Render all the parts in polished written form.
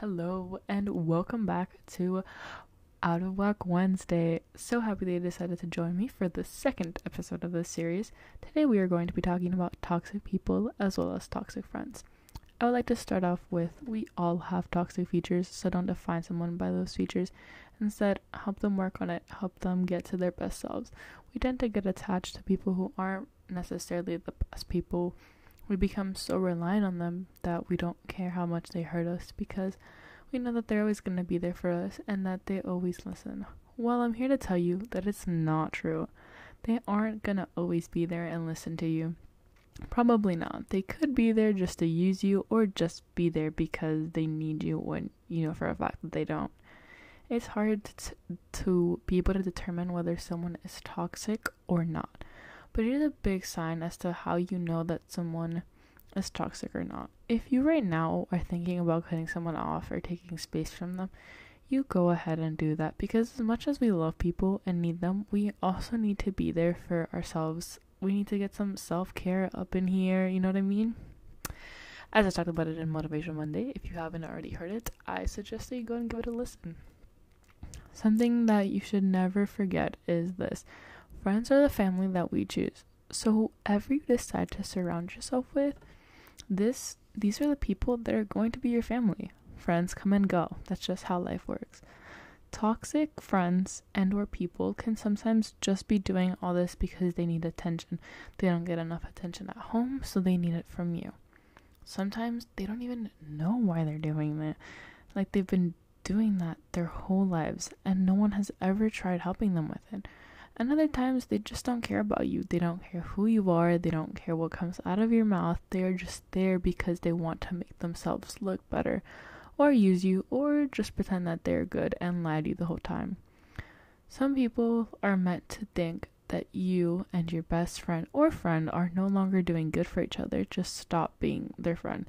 Hello and welcome back to Out of Whack Wednesday. So happy that you decided to join me for the second episode of this series. Today we are going to be talking about toxic people as well as toxic friends. I would like to start off with, we all have toxic features, so don't define someone by those features. Instead, help them work on it, help them get to their best selves. We tend to get attached to people who aren't necessarily the best people. We become so reliant on them that we don't care how much they hurt us because we know that they're always going to be there for us and that they always listen. Well, I'm here to tell you that it's not true. They aren't going to always be there and listen to you. Probably not. They could be there just to use you or just be there because they need you when you know for a fact that they don't. It's hard to be able to determine whether someone is toxic or not. But here's a big sign as to how you know that someone is toxic or not. If you right now are thinking about cutting someone off or taking space from them, you go ahead and do that, because as much as we love people and need them, we also need to be there for ourselves. We need to get some self-care up in here, you know what I mean? As I talked about it in Motivation Monday, if you haven't already heard it, I suggest that you go and give it a listen. Something that you should never forget is this. Friends are the family that we choose. So whoever you decide to surround yourself with, these are the people that are going to be your family. Friends come and go. That's just how life works. Toxic friends and or people can sometimes just be doing all this because they need attention. They don't get enough attention at home, so they need it from you. Sometimes they don't even know why they're doing that. Like, they've been doing that their whole lives and no one has ever tried helping them with it. And other times, they just don't care about you. They don't care who you are. They don't care what comes out of your mouth. They are just there because they want to make themselves look better, or use you, or just pretend that they're good and lie to you the whole time. Some people are meant to think that you and your best friend or friend are no longer doing good for each other. Just stop being their friend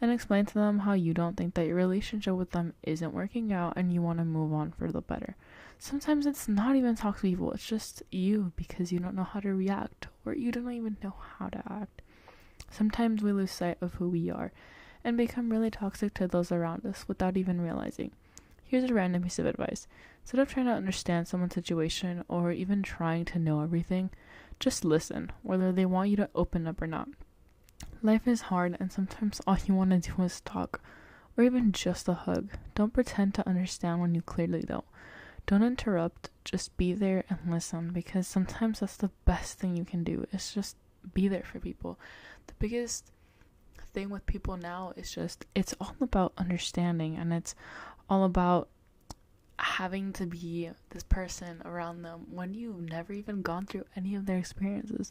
and explain to them how you don't think that your relationship with them isn't working out and you want to move on for the better. Sometimes it's not even toxic people, it's just you, because you don't know how to react, or you don't even know how to act. Sometimes we lose sight of who we are and become really toxic to those around us without even realizing. Here's a random piece of advice. Instead of trying to understand someone's situation or even trying to know everything, just listen, whether they want you to open up or not. Life is hard and sometimes all you want to do is talk, or even just a hug. Don't pretend to understand when you clearly don't. Don't interrupt, just be there and listen, because sometimes that's the best thing you can do, is just be there for people. The biggest thing with people now is just, it's all about understanding, and it's all about having to be this person around them when you've never even gone through any of their experiences.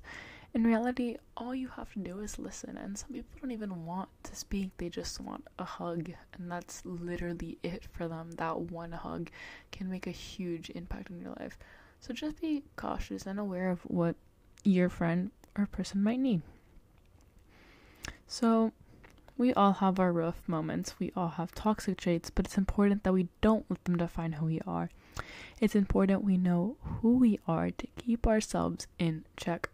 In reality, all you have to do is listen, and some people don't even want to speak, they just want a hug, and that's literally it for them. That one hug can make a huge impact in your life. So just be cautious and aware of what your friend or person might need. So we all have our rough moments, we all have toxic traits, but it's important that we don't let them define who we are. It's important we know who we are to keep ourselves in check.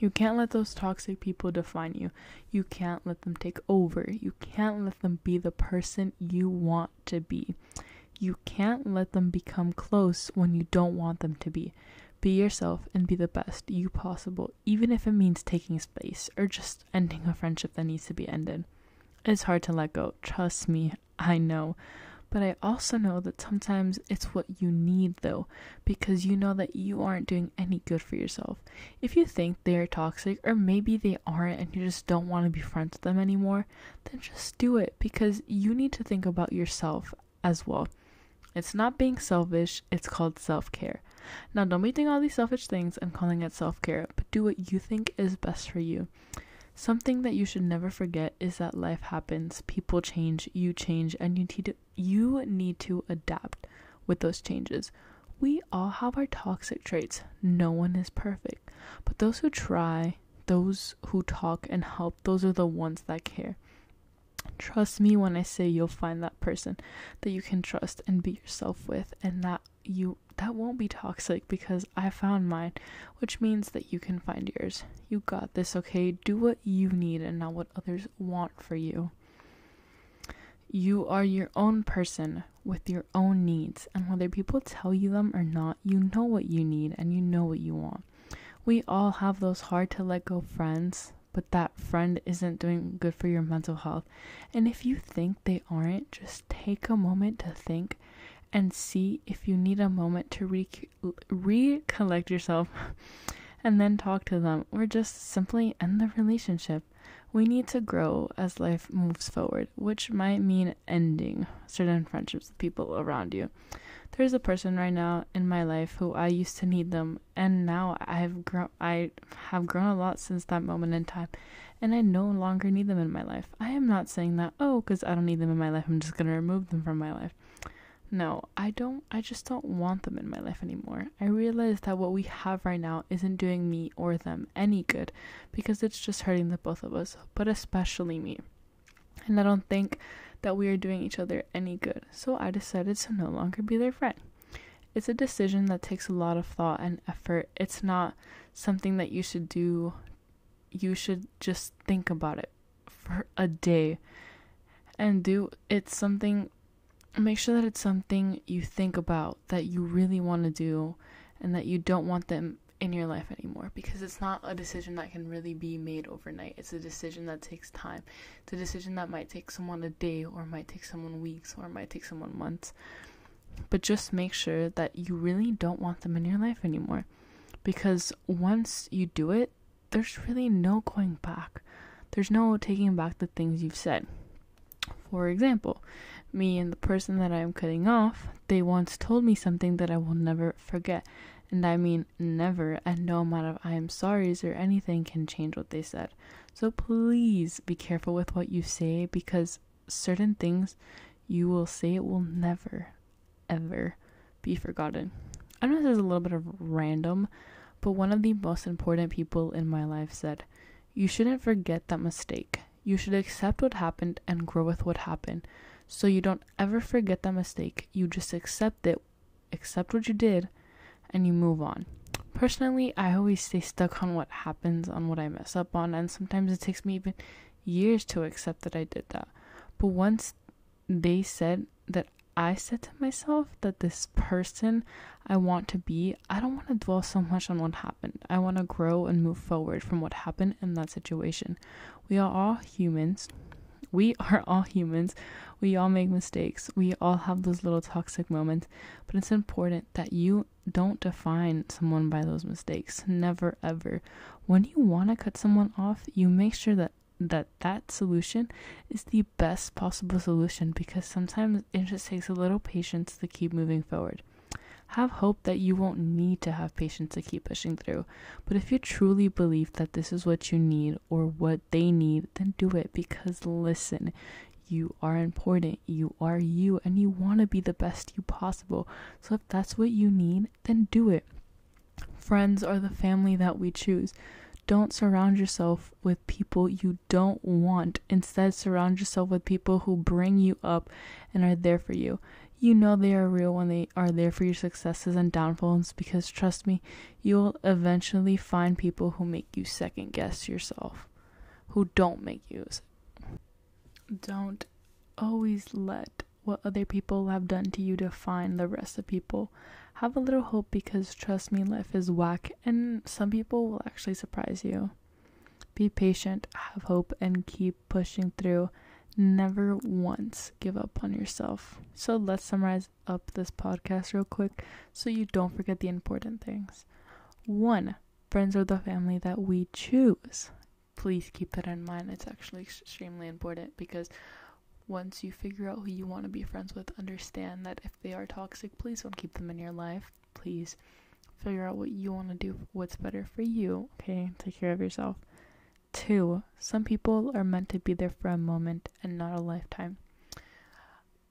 You can't let those toxic people define you. You can't let them take over. You can't let them be the person you want to be. You can't let them become close when you don't want them to be. Be yourself and be the best you possible, even if it means taking space or just ending a friendship that needs to be ended. It's hard to let go. Trust me, I know. But I also know that sometimes it's what you need, though, because you know that you aren't doing any good for yourself. If you think they're toxic, or maybe they aren't and you just don't want to be friends with them anymore, then just do it, because you need to think about yourself as well. It's not being selfish, it's called self-care. Now, don't be doing all these selfish things and calling it self-care, but do what you think is best for you. Something that you should never forget is that life happens, people change, and you need to adapt with those changes. We all have our toxic traits. No one is perfect. But those who try, those who talk and help, those are the ones that care. Trust me when I say you'll find that person that you can trust and be yourself with, and that won't be toxic, because I found mine, which means that you can find yours. You got this, okay? Do what you need and not what others want for you. You are your own person with your own needs, and whether people tell you them or not, you know what you need and you know what you want. We all have those hard to let go friends, but that friend isn't doing good for your mental health. And if you think they aren't, just take a moment to think and see if you need a moment to recollect yourself and then talk to them, or just simply end the relationship. We need to grow as life moves forward, which might mean ending certain friendships with people around you. There's a person right now in my life who I used to need them, and now I have grown a lot since that moment in time, and I no longer need them in my life. I am not saying that, oh, because I don't need them in my life, I'm just going to remove them from my life. No, I just don't want them in my life anymore. I realize that what we have right now isn't doing me or them any good, because it's just hurting the both of us, but especially me. And I don't think that we are doing each other any good, so I decided to no longer be their friend. It's a decision that takes a lot of thought and effort. It's not something that you should do. You should just think about it for a day and do it's something. Make sure that it's something you think about, that you really want to do, and that you don't want them in your life anymore, because it's not a decision that can really be made overnight. It's a decision that takes time. It's a decision that might take someone a day, or might take someone weeks, or might take someone months. But just make sure that you really don't want them in your life anymore, because once you do it, there's really no going back. There's no taking back the things you've said. For example, me and the person that I am cutting off, they once told me something that I will never forget. And I mean never, and no amount of I am sorries or anything can change what they said. So please be careful with what you say, because certain things you will say will never, ever be forgotten. I know this is a little bit of random, but one of the most important people in my life said, "You shouldn't forget that mistake. You should accept what happened and grow with what happened. So you don't ever forget that mistake. You just accept it, accept what you did, and you move on." Personally, I always stay stuck on what happens, on what I mess up on, and sometimes it takes me even years to accept that I did that. But once they said that, I said to myself that this person I want to be, I don't want to dwell so much on what happened. I want to grow and move forward from what happened in that situation. We are all humans. We all make mistakes. We all have those little toxic moments. But it's important that you don't define someone by those mistakes. Never, ever. When you want to cut someone off, you make sure that solution is the best possible solution, because sometimes it just takes a little patience to keep moving forward. Have hope that you won't need to have patience to keep pushing through. But if you truly believe that this is what you need or what they need, then do it, because listen, you are important. You are you, and you want to be the best you possible. So if that's what you need, then do it. Friends are the family that we choose. Don't surround yourself with people you don't want. Instead, surround yourself with people who bring you up and are there for you. You know they are real when they are there for your successes and downfalls, because trust me, you'll eventually find people who make you second guess yourself, who don't make you. Don't always let what other people have done to you define the rest of people. Have a little hope, because trust me, life is whack and some people will actually surprise you. Be patient, have hope, and keep pushing through. Never once give up on yourself. So let's summarize up this podcast real quick so you don't forget the important things. 1. Friends are the family that we choose. Please keep that in mind. It's actually extremely important, because once you figure out who you want to be friends with, understand that if they are toxic, please don't keep them in your life. Please figure out what you want to do, what's better for you. Okay, take care of yourself. 2. Some people are meant to be there for a moment and not a lifetime.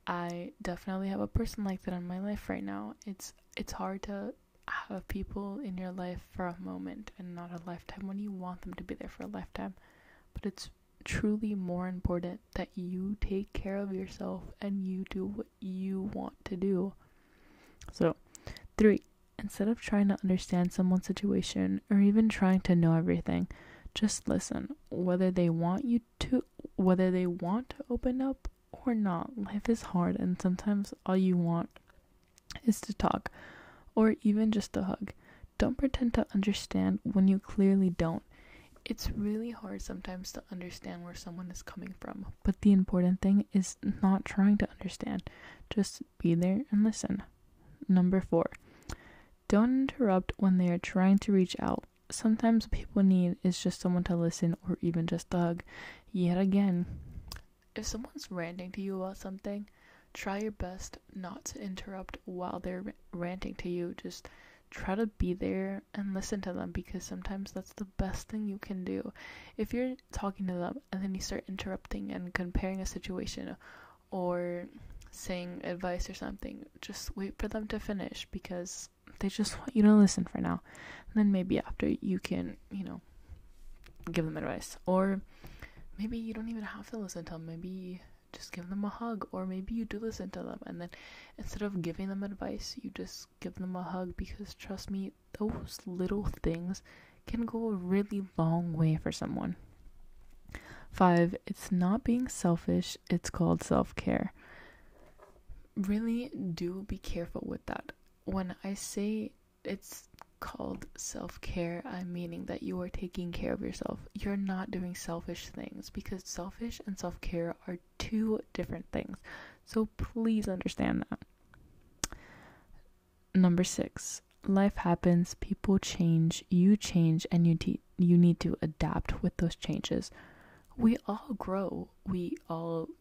I definitely have a person like that in my life right now. It's hard to have people in your life for a moment and not a lifetime when you want them to be there for a lifetime. But it's truly more important that you take care of yourself and you do what you want to do. So, 3. Instead of trying to understand someone's situation or even trying to know everything, just listen, whether they want to open up we're not. Life is hard, and sometimes all you want is to talk, or even just a hug. Don't pretend to understand when you clearly don't. It's really hard sometimes to understand where someone is coming from, but the important thing is not trying to understand. Just be there and listen. Number 4, don't interrupt when they are trying to reach out. Sometimes what people need is just someone to listen, or even just a hug. Yet again, if someone's ranting to you about something, try your best not to interrupt while they're ranting to you. Just try to be there and listen to them, because sometimes that's the best thing you can do. If you're talking to them and then you start interrupting and comparing a situation or saying advice or something, just wait for them to finish, because they just want you to listen for now. And then maybe after you can, give them advice. Or maybe you don't even have to listen to them. Maybe just give them a hug, or maybe you do listen to them, and then instead of giving them advice, you just give them a hug, because trust me, those little things can go a really long way for someone. 5, it's not being selfish, it's called self-care. Really do be careful with that. When I say it's called self-care, I'm meaning that you are taking care of yourself. You're not doing selfish things, because selfish and self-care are two different things, so please understand that. Number 6, life happens, people change, you change, and you need to adapt with those changes. We all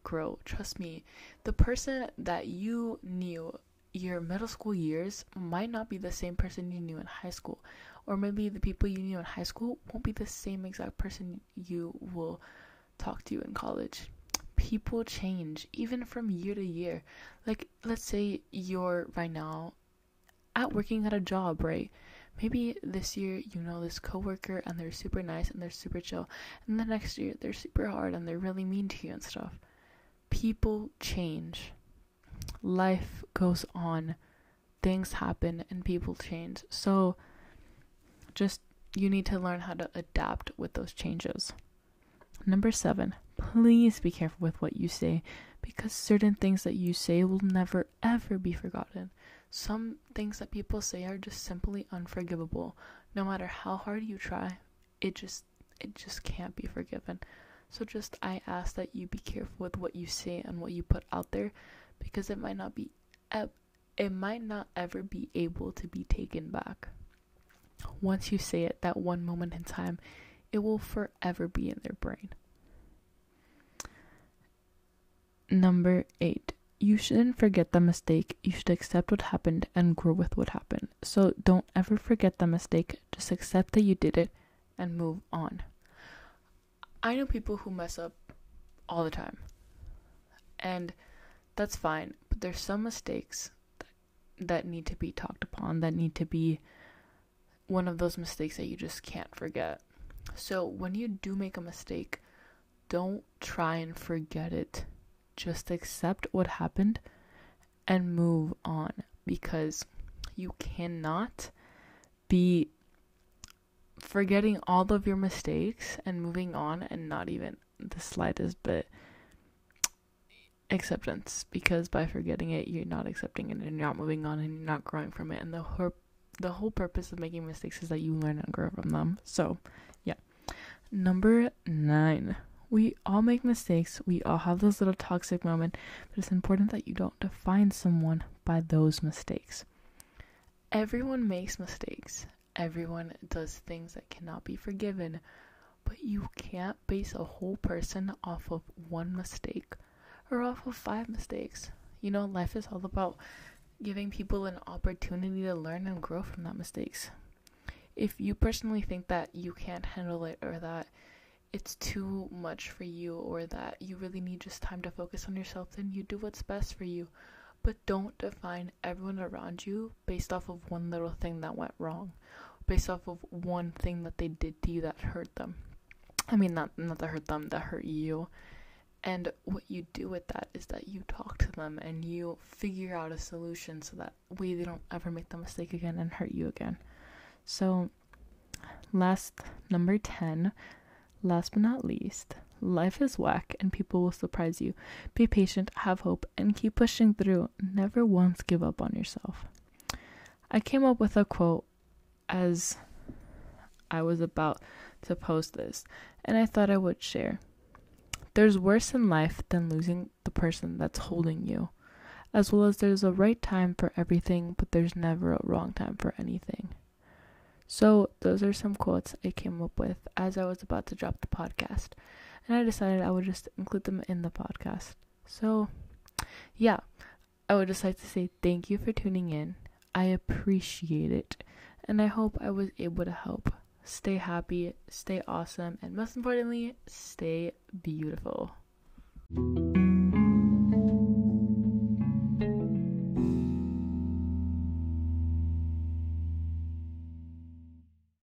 grow, trust me. The person that you knew your middle school years might not be the same person you knew in high school, or maybe the people you knew in high school won't be the same exact person you will talk to in college. People change, even from year to year. Like, let's say you're right now at working at a job, right? Maybe this year you know this coworker and they're super nice and they're super chill, and the next year they're super hard and they're really mean to you and stuff. People change. Life goes on, things happen, and people change. So just, you need to learn how to adapt with those changes. Number 7, please be careful with what you say, because certain things that you say will never ever be forgotten. Some things that people say are just simply unforgivable. No matter how hard you try, it just can't be forgiven. So just, I ask that you be careful with what you say and what you put out there, because it might not ever be able to be taken back. Once you say it, that one moment in time, it will forever be in their brain. Number 8, you shouldn't forget the mistake. You should accept what happened and grow with what happened. So don't ever forget the mistake. Just accept that you did it and move on. I know people who mess up all the time, and that's fine, but there's some mistakes that need to be talked upon, that need to be one of those mistakes that you just can't forget. So when you do make a mistake, don't try and forget it. Just accept what happened and move on, because you cannot be forgetting all of your mistakes and moving on and not even the slightest bit acceptance, because by forgetting it, you're not accepting it, and you're not moving on, and you're not growing from it. And the whole purpose of making mistakes is that you learn and grow from them. So yeah. Number 9, we all make mistakes, we all have those little toxic moments, but it's important that you don't define someone by those mistakes. Everyone makes mistakes, everyone does things that cannot be forgiven, but you can't base a whole person off of one mistake, or off of 5 mistakes. Life is all about giving people an opportunity to learn and grow from that mistakes. If you personally think that you can't handle it, or that it's too much for you, or that you really need just time to focus on yourself, then you do what's best for you. But don't define everyone around you based off of one little thing that went wrong, based off of one thing that they did to you that hurt them. I mean, not that hurt them, that hurt you. And what you do with that is that you talk to them and you figure out a solution, so that way they don't ever make the mistake again and hurt you again. So, number 10, last but not least, Life is whack and people will surprise you. Be patient, have hope, and keep pushing through. Never once give up on yourself. I came up with a quote as I was about to post this, and I thought I would share. There's worse in life than losing the person that's holding you, as well as there's a right time for everything, but there's never a wrong time for anything. So those are some quotes I came up with as I was about to drop the podcast, and I decided I would just include them in the podcast. So yeah, I would just like to say thank you for tuning in. I appreciate it, and I hope I was able to help. Stay happy, stay awesome, and most importantly, stay beautiful.